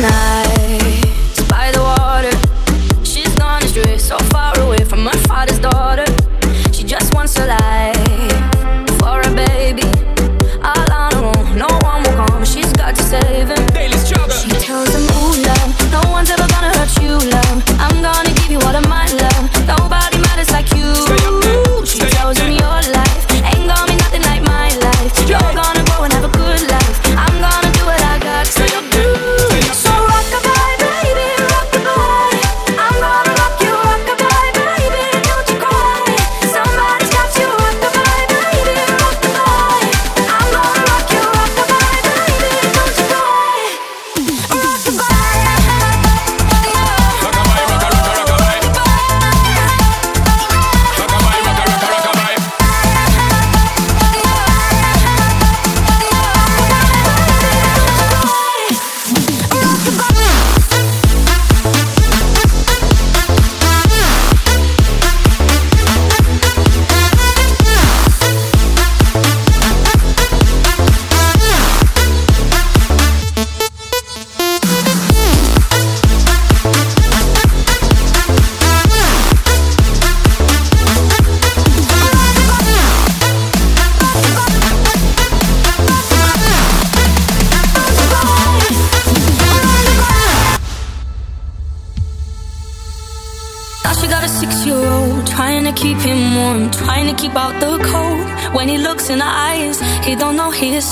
night by the water. She's gone astray, so far away from her father's daughter. She just wants a life for a baby, all on her own. No one will come, she's got to save him. Daily struggle. She tells him, ooh, love, no one's ever gonna hurt you, love. I'm gonna give you all of my love. Nobody matters like you. She tells him, your life ain't gonna be nothing like my life. You're gonna grow and have a good life. I'm gonna do what I got to do.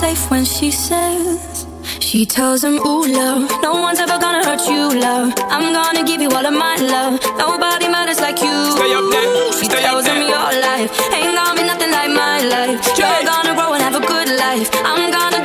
Safe when she says, she tells him, ooh, love, no one's ever gonna hurt you, love. I'm gonna give you all of my love. Nobody matters like you. Stay up there. She tells him, your life ain't gonna be nothing like my life. You're gonna grow and have a good life. I'm gonna